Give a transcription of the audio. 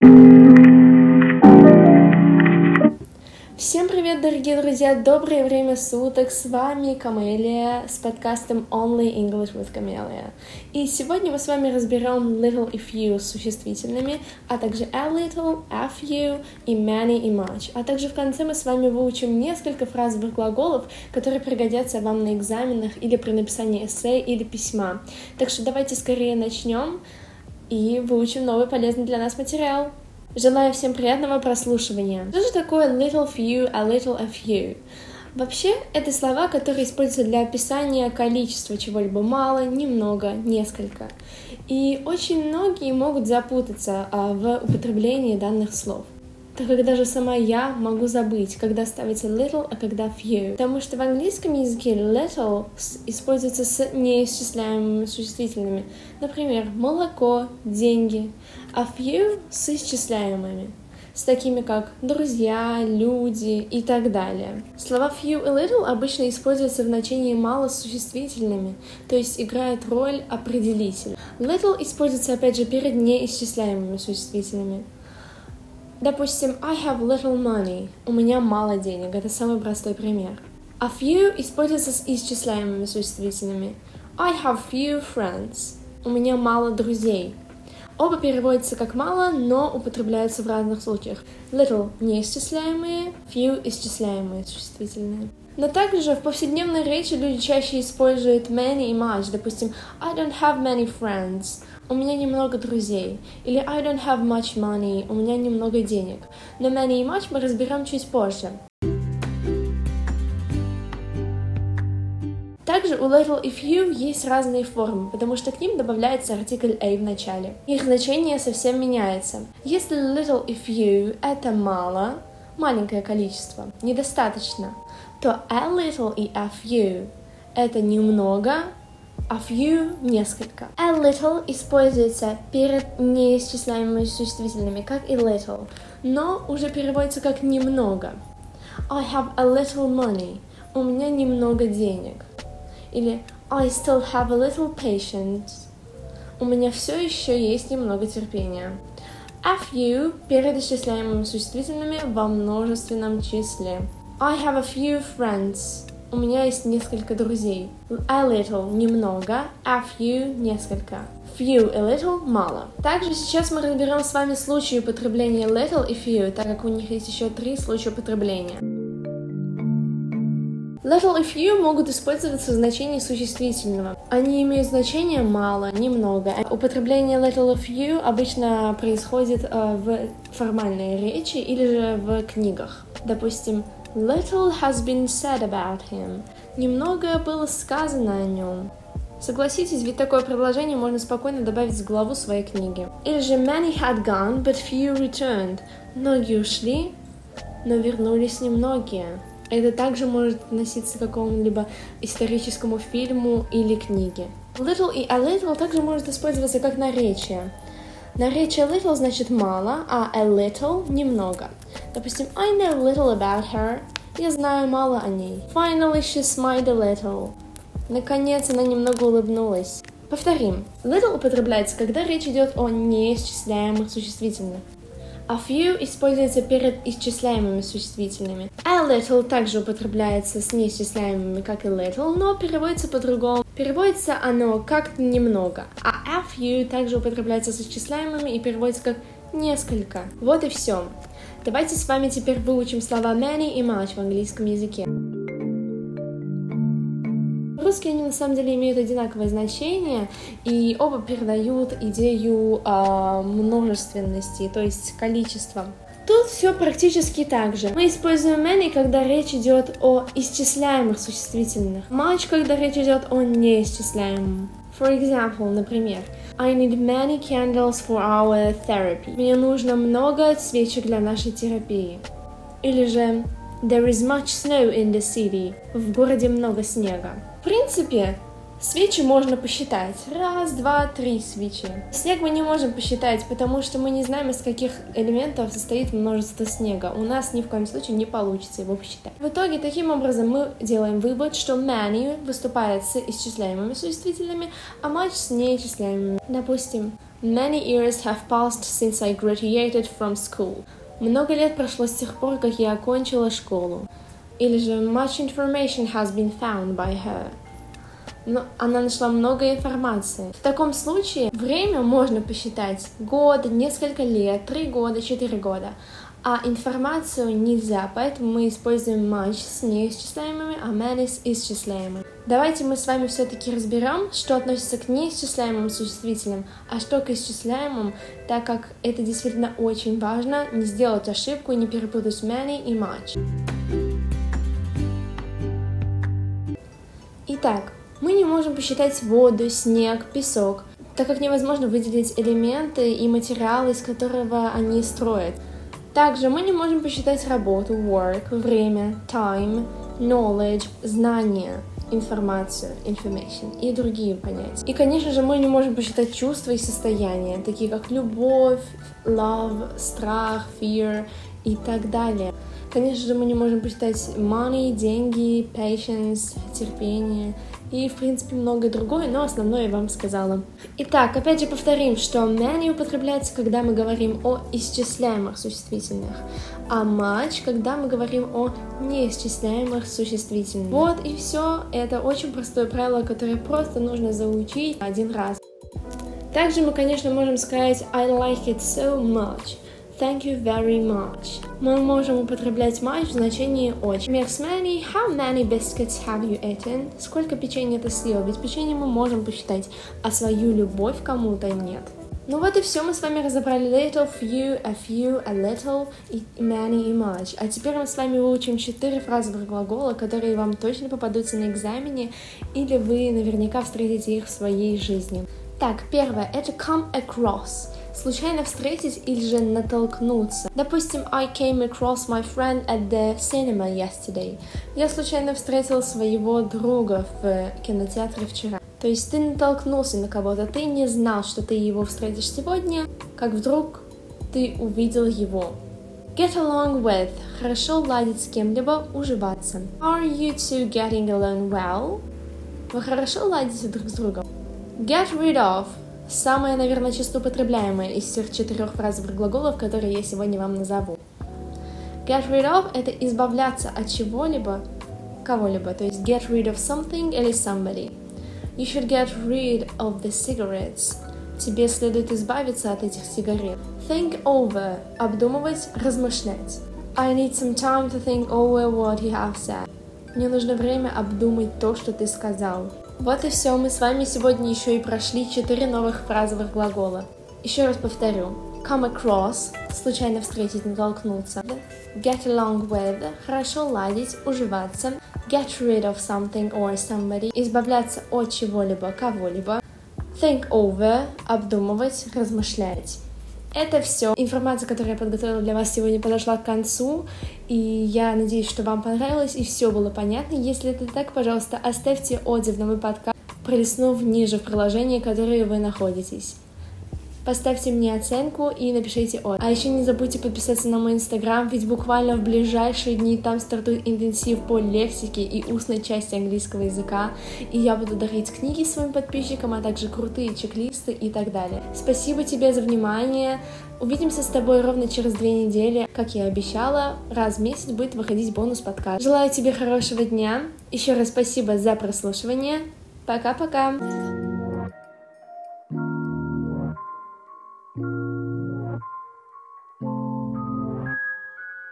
Всем привет, дорогие друзья! Доброе время суток! С вами Камелия с подкастом Only English with Camellia. И сегодня мы с вами разберем little и few с существительными, а также a little, a few и many и much. А также в конце мы с вами выучим несколько фразовых глаголов, которые пригодятся вам на экзаменах или при написании эссе или письма. Так что давайте скорее начнем и выучим новый полезный для нас материал. Желаю всем приятного прослушивания. Что же такое little few, a little a few? Вообще, это слова, которые используются для описания количества чего-либо мало, немного, несколько. И очень многие могут запутаться в употреблении данных слов. Так как даже сама я могу забыть, когда ставится little, а когда few. Потому что в английском языке little используется с неисчисляемыми существительными. Например, молоко, деньги. А few с исчисляемыми, с такими как друзья, люди и так далее. Слова few и little обычно используются в значении мало с существительными, то есть играет роль определителя. Little используется опять же перед неисчисляемыми существительными. Допустим, I have little money, у меня мало денег, это самый простой пример. А few используется с исчисляемыми существительными. I have few friends, у меня мало друзей. Оба переводятся как «мало», но употребляются в разных случаях. Little – неисчисляемые, few – исчисляемые, существительные. Но также в повседневной речи люди чаще используют many и much. Допустим, I don't have many friends. У меня немного друзей. Или I don't have much money. У меня немного денег. Но many и much мы разберем чуть позже. Также у little и few есть разные формы, потому что к ним добавляется артикль a в начале. Их значение совсем меняется. Если little и few – это мало, маленькое количество, недостаточно, то a little и a few – это немного, а few – несколько. A little используется перед неисчисляемыми существительными, как и little, но уже переводится как немного. I have a little money. У меня немного денег. Или I still have a little patience. У меня все еще есть немного терпения. A few перед исчисляемыми существительными во множественном числе. I have a few friends. У меня есть несколько друзей. A little – немного, a few – несколько. Few и little – мало. Также сейчас мы разберем с вами случаи употребления little и few, так как у них есть еще три случая употребления. Little и few могут использоваться в значении существительного. Они имеют значение мало, немного. Употребление little и few обычно происходит в формальной речи или же в книгах. Допустим, little has been said about him. Немного было сказано о нем. Согласитесь, ведь такое предложение можно спокойно добавить в главу своей книги. Или же many had gone, but few returned. Многие ушли, но вернулись немногие. Это также может относиться к какому-либо историческому фильму или книге. Little и a little также может использоваться как наречие. Наречие little значит мало, а a little немного. Допустим, I know little about her. Я знаю мало о ней. Finally she smiled a little. Наконец она немного улыбнулась. Повторим. Little употребляется, когда речь идет о неисчисляемых существительных. A few используется перед исчисляемыми существительными. A little также употребляется с неисчисляемыми, как и little, но переводится по-другому. Переводится оно как «немного», а a few также употребляется с исчисляемыми и переводится как «несколько». Вот и все. Давайте с вами теперь выучим слова many и much в английском языке. Русские они на самом деле имеют одинаковое значение, и оба передают идею множественности, то есть количества. Тут все практически так же. Мы используем many, когда речь идет о исчисляемых существительных, much, когда речь идет о неисчисляемом. For example, например, I need many candles for our therapy. Мне нужно много свечек для нашей терапии. Или же There is much snow in the city. В городе много снега. В принципе, свечи можно посчитать. Раз, два, три свечи. Снег мы не можем посчитать, потому что мы не знаем, из каких элементов состоит множество снега. У нас ни в коем случае не получится его посчитать. В итоге, таким образом, мы делаем вывод, что many выступает с исчисляемыми существительными, а much с неисчисляемыми. Допустим, Many years have passed since I graduated from school. Много лет прошло с тех пор, как я окончила школу. Или же much information has been found by her. Но она нашла много информации. В таком случае время можно посчитать год, несколько лет, 3 года, 4 года. А информацию нельзя, поэтому мы используем much с неисчисляемыми, а many с исчисляемыми. Давайте мы с вами все-таки разберем, что относится к неисчисляемым существительным, а что к исчисляемым, так как это действительно очень важно, не сделать ошибку и не перепутать many и much. Итак, мы не можем посчитать воду, снег, песок, так как невозможно выделить элементы и материалы, из которого они строят. Также мы не можем посчитать работу, work, время, time, knowledge, знания, информацию, information и другие понятия. И, конечно же, мы не можем посчитать чувства и состояния, такие как любовь, love, страх, fear и так далее. Конечно же, мы не можем посчитать money, деньги, patience, терпение и, в принципе, многое другое, но основное я вам сказала. Итак, опять же повторим, что many употребляется, когда мы говорим о исчисляемых существительных, а much, когда мы говорим о неисчисляемых существительных. Вот и все. Это очень простое правило, которое просто нужно заучить один раз. Также мы, конечно, можем сказать I like it so much. Thank you very much. Мы можем употреблять much в значении очень. Например, с many, how many biscuits have you eaten? Сколько печенья ты съел? Ведь печенье мы можем посчитать, а свою любовь кому-то нет. Ну вот и все, мы с вами разобрали little, few, a little, и many и much. А теперь мы с вами выучим 4 фразовых глагола, которые вам точно попадутся на экзамене, или вы наверняка встретите их в своей жизни. Так, первое, это come across. Случайно встретить или же натолкнуться. Допустим, I came across my friend at the cinema yesterday. Я случайно встретил своего друга в кинотеатре вчера. То есть ты натолкнулся на кого-то, ты не знал, что ты его встретишь сегодня, как вдруг ты увидел его. Get along with. Хорошо ладить с кем-либо, уживаться. Are you two getting along well? Вы хорошо ладите друг с другом. Get rid of. Самое, наверное, часто употребляемое из всех 4 фразовых глаголов, которые я сегодня вам назову. Get rid of – это избавляться от чего-либо, кого-либо, то есть get rid of something или somebody. You should get rid of the cigarettes. Тебе следует избавиться от этих сигарет. Think over – обдумывать, размышлять. I need some time to think over what you have said. Мне нужно время обдумать то, что ты сказал. Вот и все, мы с вами сегодня еще и прошли 4 новых фразовых глагола. Еще раз повторю. Come across – случайно встретить, натолкнуться. Get along with – хорошо ладить, уживаться. Get rid of something or somebody – избавляться от чего-либо, кого-либо. Think over – обдумывать, размышлять. Это все. Информация, которую я подготовила для вас сегодня, подошла к концу, и я надеюсь, что вам понравилось и все было понятно. Если это так, пожалуйста, оставьте отзыв на мой подкаст, пролистнув ниже в приложении, в котором вы находитесь. Поставьте мне оценку и напишите отзыв. А еще не забудьте подписаться на мой инстаграм, ведь буквально в ближайшие дни там стартует интенсив по лексике и устной части английского языка, и я буду дарить книги своим подписчикам, а также крутые чек-листы и так далее. Спасибо тебе за внимание. Увидимся с тобой ровно через 2 недели. Как я и обещала, раз в месяц будет выходить бонус-подкаст. Желаю тебе хорошего дня. Еще раз спасибо за прослушивание. Пока-пока.